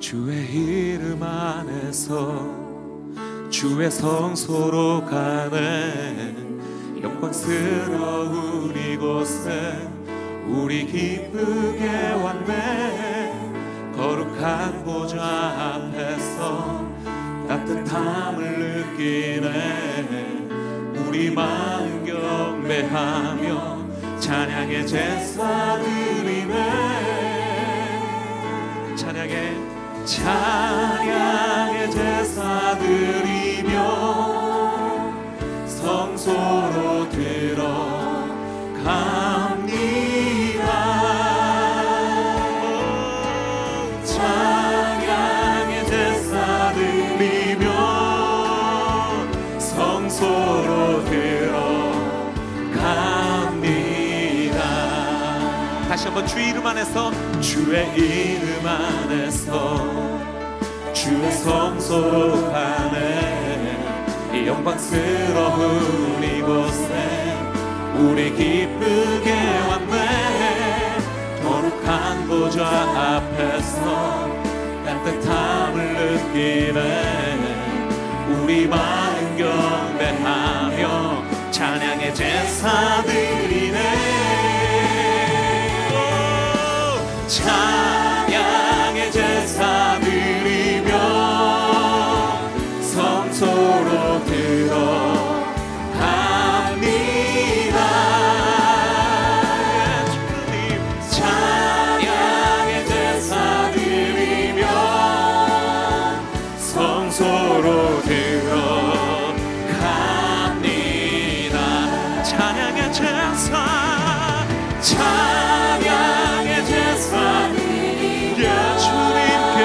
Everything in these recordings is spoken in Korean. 주의 이름 안에서 주의 성소로 가네. 영광스러운 이곳에 우리 기쁘게 왔네. 거룩한 보좌 앞에서 따뜻함을 느끼네. 우리 마음 경배하며 찬양의 제사 드리네. 찬양의 제사 드리며 성소로 들어갑니다. 찬양의 제사 드리며 성소로 들어갑니다. 다시 한번 주의 이름 안에서 주의 이름 안에서 주의 성소로 가네. 이 영광스러운 이곳에 우리 기쁘게 왔네. 거룩한 보좌 앞에서 따뜻함을 느끼네. 우리 마음 경배하며 찬양의 제사 드리네. 찬양의 제사 서로 들어갑니다. 주님 찬양의 제사 드리며 성소로 들어갑니다. 찬양의 제사, 찬양의 제사 드리며 주님께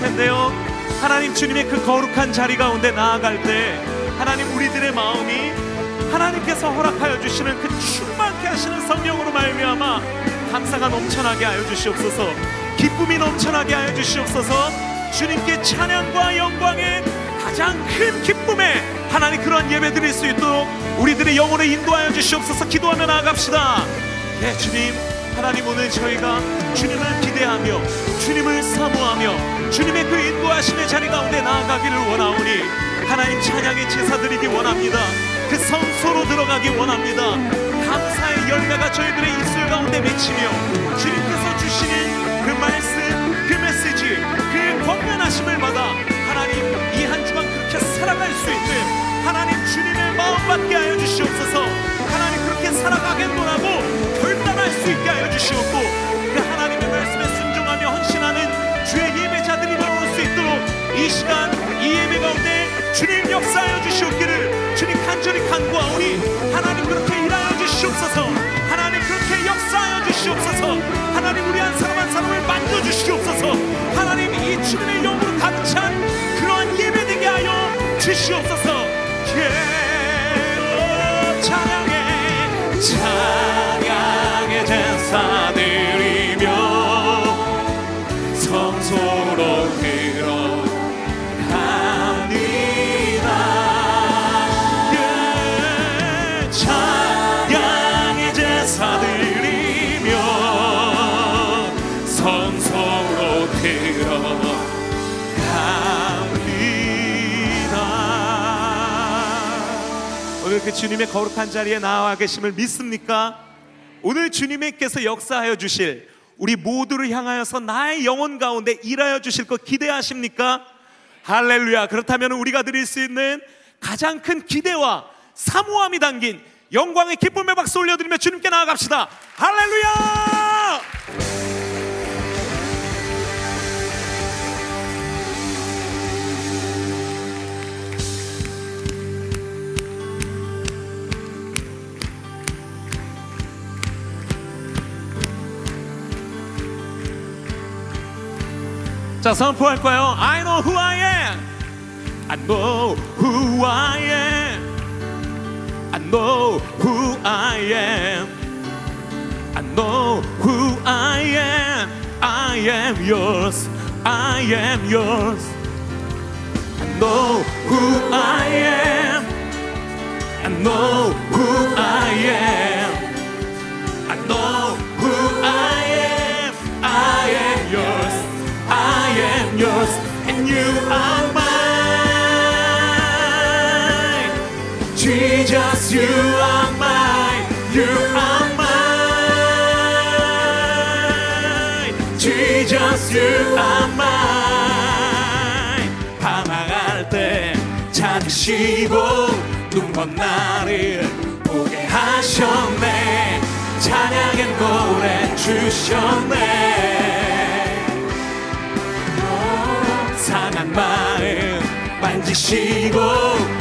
텐데요. 하나님 주님의 그 거룩한 자리 가운데 나아갈 때 하나님 우리들의 마음이 하나님께서 허락하여 주시는 그 충만케 하시는 성령으로 말미암아 감사가 넘쳐나게 하여 주시옵소서. 기쁨이 넘쳐나게 하여 주시옵소서. 주님께 찬양과 영광의 가장 큰 기쁨에 하나님 그런 예배 드릴 수 있도록 우리들의 영혼을 인도하여 주시옵소서. 기도하며 나아갑시다. 네 주님, 하나님 오늘 저희가 주님을 기대하며 주님을 사모하며 주님의 그 인도하심의 자리 가운데 나아가기를 원하오니 하나님 찬양의 제사 드리기 원합니다. 그 성소로 들어가기 원합니다. 감사의 열매가 저희들의 입술 가운데 맺히며 주님께서 주시는 그 말씀, 그 메시지, 그 권면하심을 받아 하나님 이 한 주간 그렇게 살아갈 수 있는 하나님 주님의 마음 받게 하여 주시옵소서. 하나님 그렇게 살아가겠노라고 결단할 수 있게 하여 주시옵고 그 하나님의 말씀에 순종하며 헌신하는 주의 예배자들이 나올 수 있도록 이 시간 이 예배 가운데 주님 역사하여 주시옵기를 주님 간절히 간구하오니 하나님 그렇게 일하여 주시옵소서. 하나님 그렇게 역사하여 주시옵소서. 하나님 우리 한 사람 한 사람을 만져 주시옵소서. 하나님 이 주님의 영으로 가득 찬 그러한 예배되게 하여 주시옵소서. 찬양의 제사 드리며 성소로 들어갑니다. 찬양의 제사 드리며 성소로 영광으로 들어갑니다. 오늘 그 주님의 거룩한 자리에 나와 계심을 믿습니까? 오늘 주님께서 역사하여 주실, 우리 모두를 향하여서 나의 영혼 가운데 일하여 주실 것 기대하십니까? 할렐루야. 그렇다면 우리가 드릴 수 있는 가장 큰 기대와 사모함이 담긴 영광의 기쁨의 박수 올려드리며 주님께 나아갑시다. 할렐루야. 자, 선포할 거예요. I know who I am. I know who I am. I know who I am. I know who I am. I am yours. I am yours. I know who I am. I know who I am. I know who I am. I am yours. I am yours, and you are mine. Jesus, you are mine. You are mine. Jesus, you are mine. 방황할 때 찾으시고 눈먼 나를 보게 하셨네. 찬양의 노래 주셨네. 상한 마음 만지시고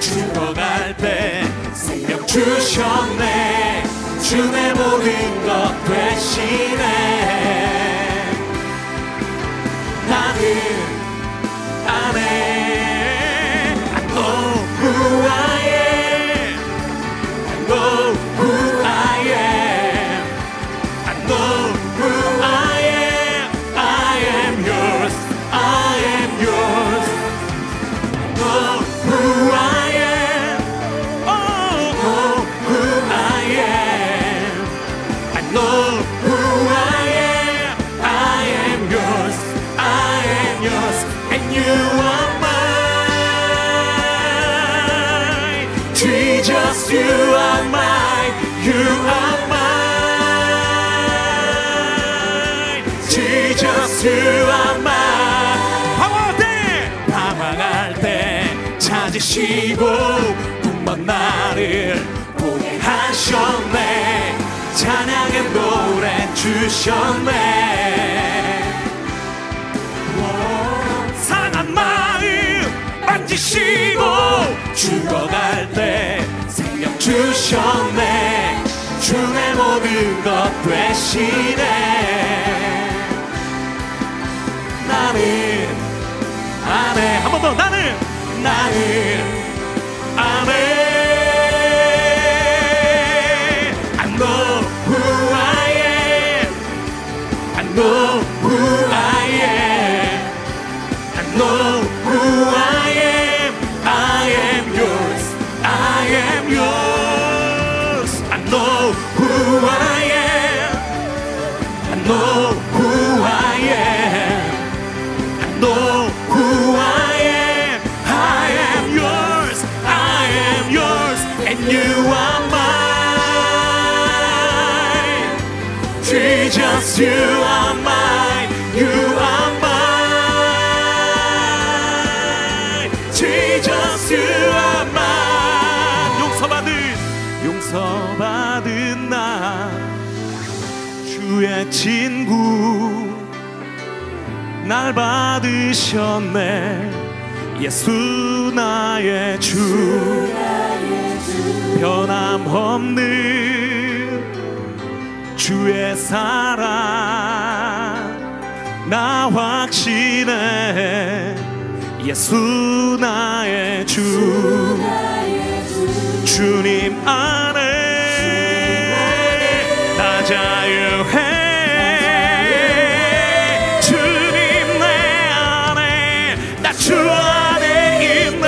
죽어갈 때 생명 주셨네. 주의 모든 것 되시네. 나는 아네. I know who I am. I know who I am. I know who I am. I am yours. I am yours. I know who I am. Oh, I know who I am. I know who I am. I am yours. I am yours, and you are mine. Jesus, you are mine. You are mine. Jesus, you are mine. 찾으시고 꿈만 나를 보게 하셨네. 찬양의 노래 주셨네. 상한 마음 만지시고 죽어갈 때 생명 주셨네. 주의 모든 것 되시네. 나는 아멘. 한 번 더. 나는 나는 아멘. I know who I am. I know who I am. I know who I am. I am yours. I am yours. I know who I am. I know who I am. I know who I am. You are mine. Jesus, you are mine. You are mine. Jesus, you are mine. 용서받은 나 주의 친구 날 받으셨네. 예수 나의 주 변함없는 주의 사랑 나 확신해. 예수 나의 주 주님 안에 나 자유해. 주님 내 안에 나 주 안에 있네.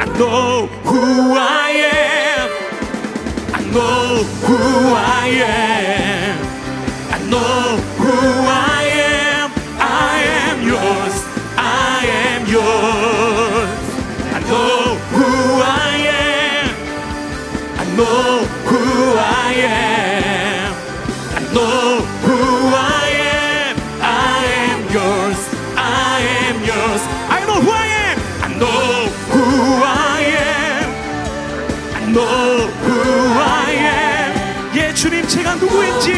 I know who I am. I know who I am. I know who I am. I am yours. I am yours. I know who I am. I know who I am. I know who I am. I am yours. I am yours. I know who I am. I know who I am. I know who I am. 예, 주님, 제가 누구인지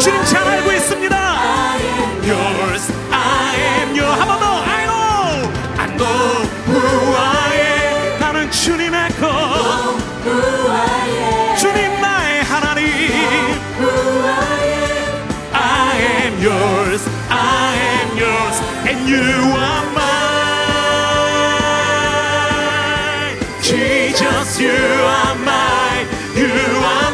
주님 잘 알고 있습니다. I am yours. I am yours. 한 번 더. I know. I know who I am. 나는 주님의 것. who I am. 주님 나의 하나님. who I am. I am yours. I am yours. And you are mine. Jesus, you are mine. You are mine.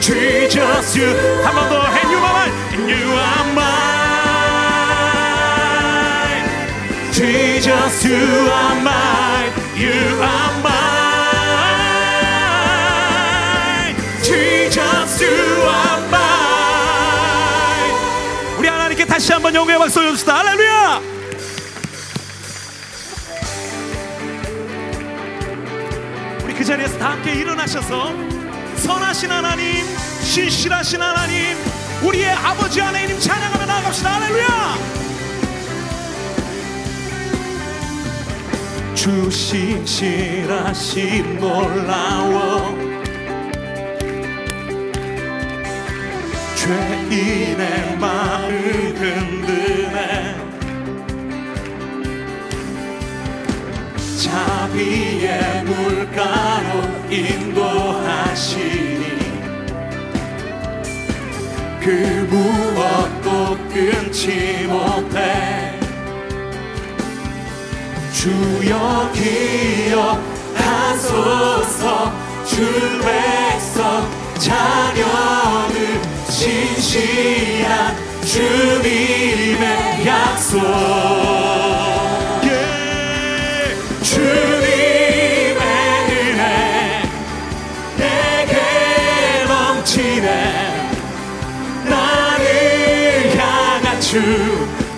Jesus, you. 한 번 더. And you are mine. And you are mine. Jesus, you are mine. You are mine. Jesus, you are mine. 우리 하나님께 다시 한번 영광의 박수 올려줍시다. 할렐루야. 그 자리에서 다 함께 일어나셔서 선하신 하나님, 신실하신 하나님, 우리의 아버지 하나님 찬양하며 나아갑시다. 할렐루야. 주 신실하신 놀라워 죄인의 마음을 흔드네 자비의 물가로 인도하시니 그 무엇도 끊지 못해 주여 기억하소서 주 백성 자녀를 신실한 주님의 약속 주님의 은혜 내게 넘치네 나를 향한 주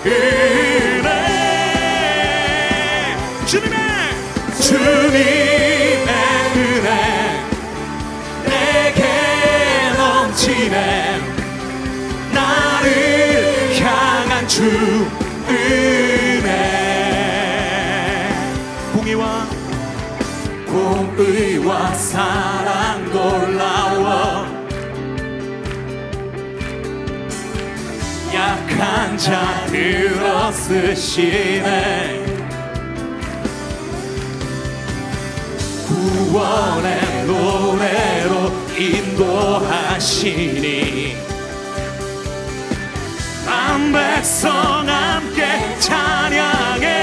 은혜 주님의 은혜 내게 넘치네 나를 향한 주 은혜 공의와 사랑 놀라워 약한 자 들어쓰시네 구원의 노래로 인도하시니 한 백성 함께 찬양해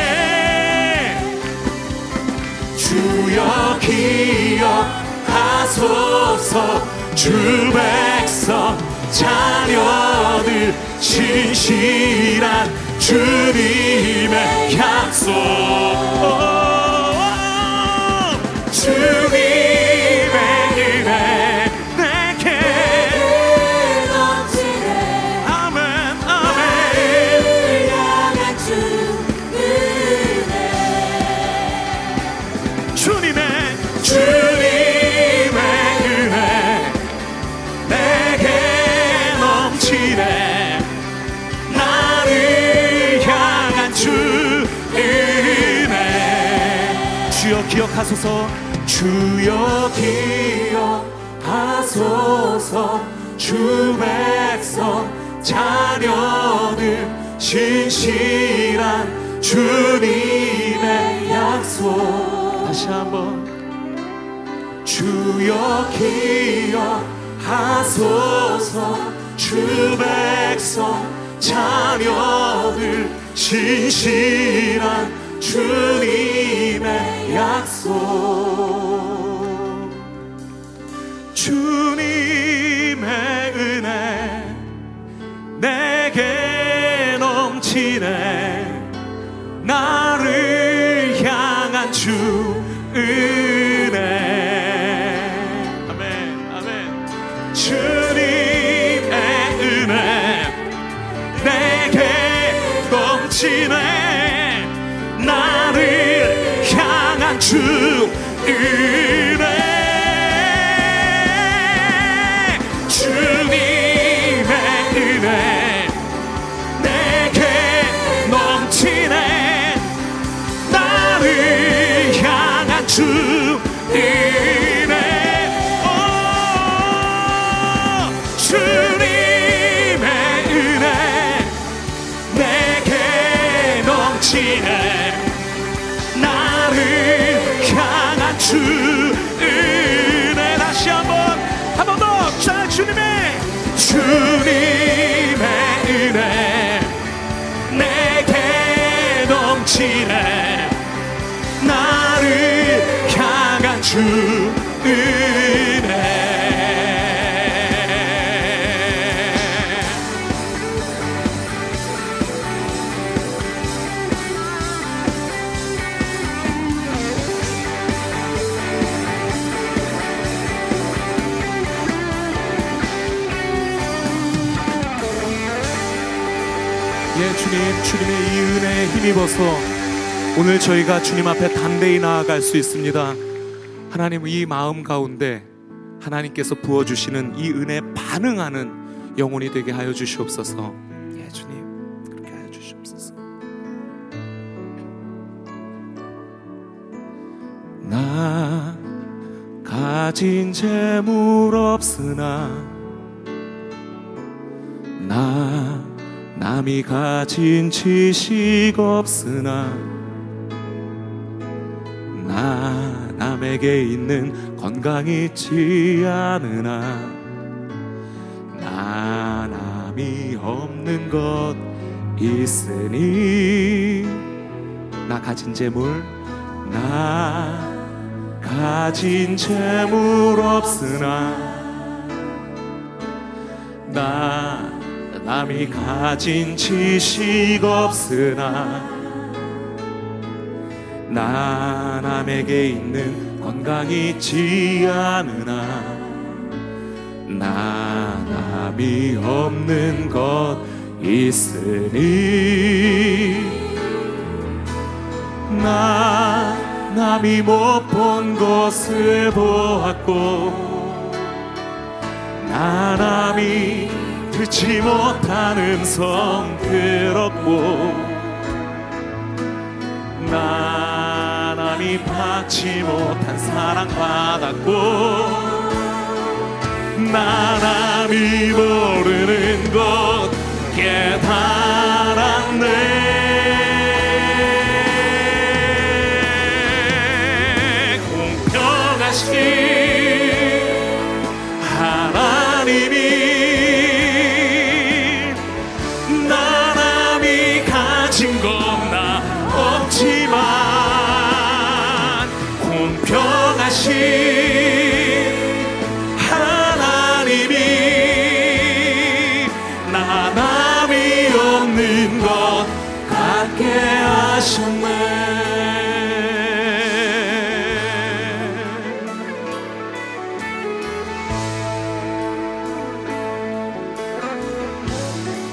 주여 기억하소서 주 백성 자녀들 신실한 주님의 약속 주님의 은혜 내게 넘치네 아멘 아멘 향한 주님 주님의 은혜 내게 넘치네 나를 향한 주 은혜 주여 기억하소서 주여 기억하소서 주 백성 자녀들 신실한 주님의 약속 다시 한번 주여 기억하소서 주 백성 자녀들 신실한 주님의 약속 주님의 은혜 내게 넘치네 나를 향한 주 은혜 주님의 이 은혜에 힘입어서 오늘 저희가 주님 앞에 담대히 나아갈 수 있습니다. 하나님, 이 마음 가운데 하나님께서 부어주시는 이 은혜에 반응하는 영혼이 되게 하여 주시옵소서. 예, 주님, 그렇게 하여 주시옵소서. 나 가진 재물 없으나 나 남이 가진 지식 없으나 나 남에게 있는 건강 있지 않으나 나 남이 없는 것 있으니 나 가진 재물 없으나 나 남이 가진 지식 없으나 나 남에게 있는 건강이 있지 않으나 나 남이 없는 것 있으니 나 남이 못 본 것을 보았고 나 남이 듣지 못한 음성 들었고 나 남이 받지 못한 사랑 받았고 나 남이 모르는 것 깨달았네. 공평하신 하나님이 하나님이 나 남이 없는 것 같게 하셨네.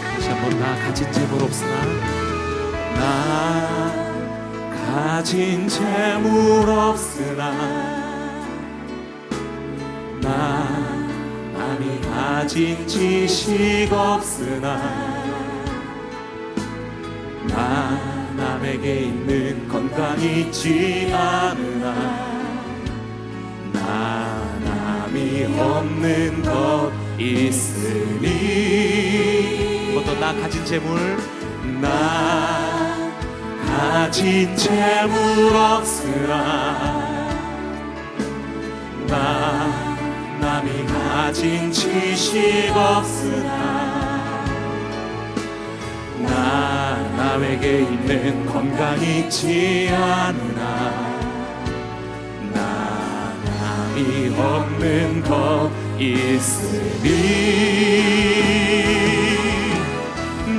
다시 한번 나 가진 재물 없으나 나 가진 재물 없으나 나 남이 가진 지식 없으나 나 남에게 있는 건강이 있지 않으나 나 남이 없는 것 있으니 어떤 나 가진 재물 나 가진 재물 없으나 나 남이 가진 지식 없으나 나 남에게 있는 건강이 있지 않으나 나 남이 없는 것 있으니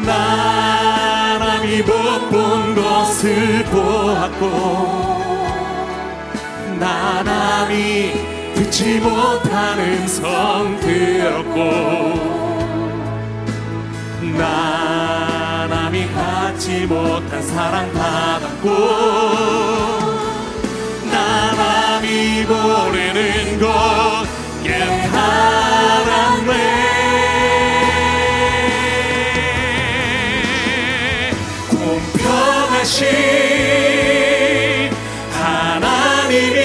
나 남이 못 본 것을 보았고 나 남이 듣지 못하는 성 들었고 나 남이 갖지 못한 사랑 받았고 나 바람이 부르는 곳 옛하람에 공평하신 하나님이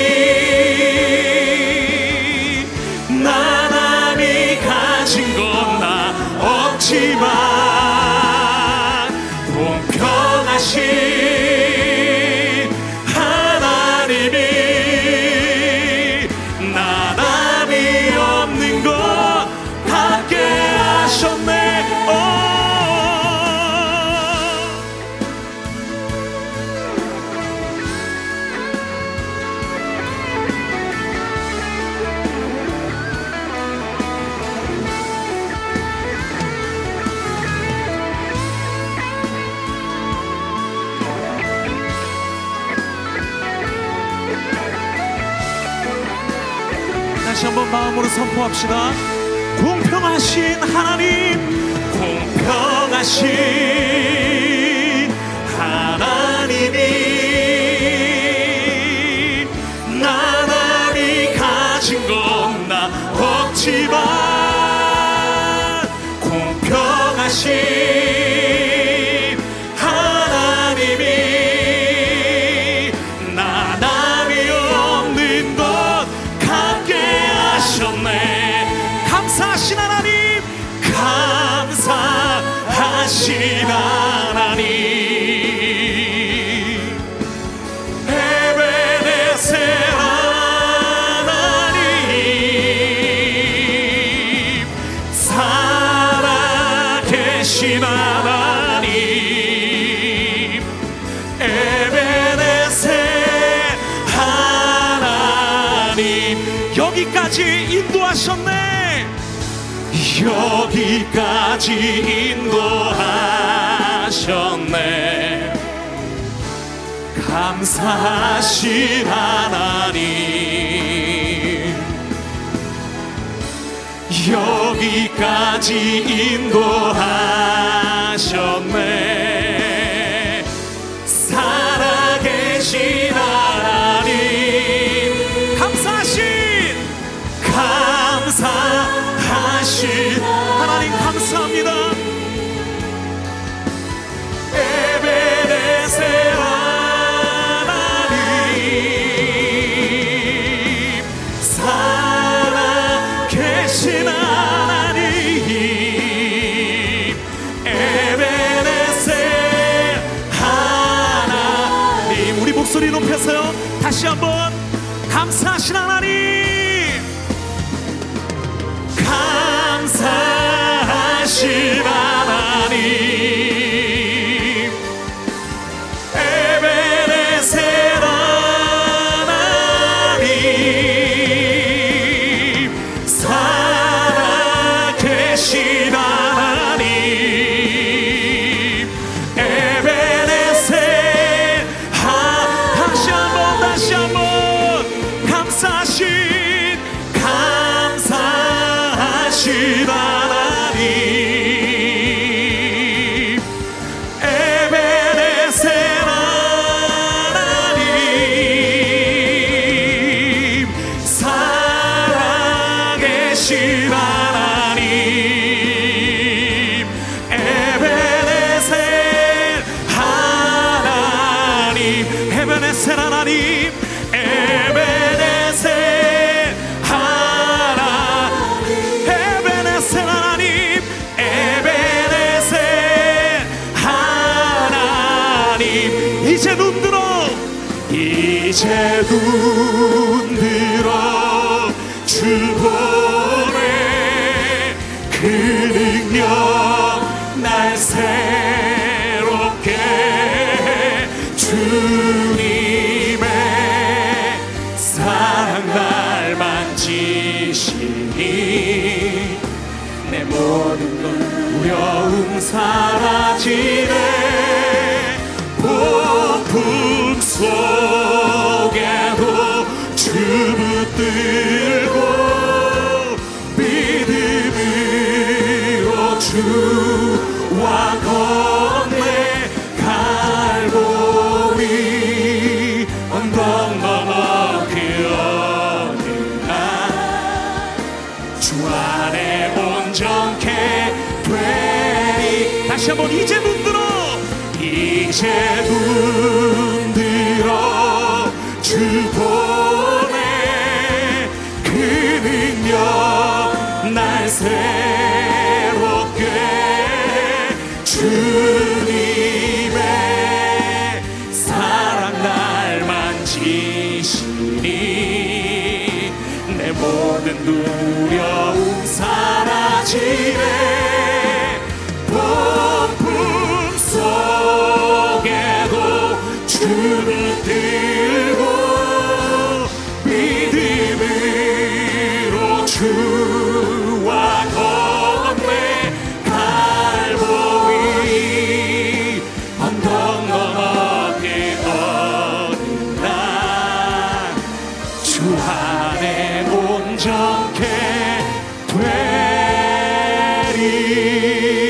나남이 가진 건 나 없지만 공평하신 다시 한번 마음으로 선포합시다. 공평하신 하나님, 공평하신 하나님이 나날이 가진 건 나 없지만 공평하신 여기까지 인도하셨네. 감사하신 하나님, 여기까지 인도하셨네. 살아계신 하나님, 감사하신 하나님 감사합니다. 에베네세 하나님, 살아계신 하나님, 에베네세 하나님. 우리 목소리 높여서요, 다시 한번 감사하신 하나님, 감사하신 하나님, 에베네세 하나님, 살아계신 하나님, 에베네세 하나님. 다시 한번 감사하신 하나님, 에베네세 하나님, 살아계신 하나님, 에베네세 하나님, 에베네세 하나님, 에베네세 이제 눈들어 주 보내 그 능력 날 새롭게 해. 주님의 사랑 날 만지시니 내 모든 건 두려움 사라지네. 고품 속 들고 믿음으로 주와 건네 갈보리 언덕 넘어 주 안에 온전케 되리. 다시 한번 이제 눈들어, 이제 눈들어 주 보내 그 능력 날 새롭게 주님의 사랑 날 만지시니 내 모든 두려움 사라지네. 폭풍 속에도 주를 들고 믿음으로 주와 건네 갈보이 언덕 넘게 걷는다. 주 안에 온전케 되리.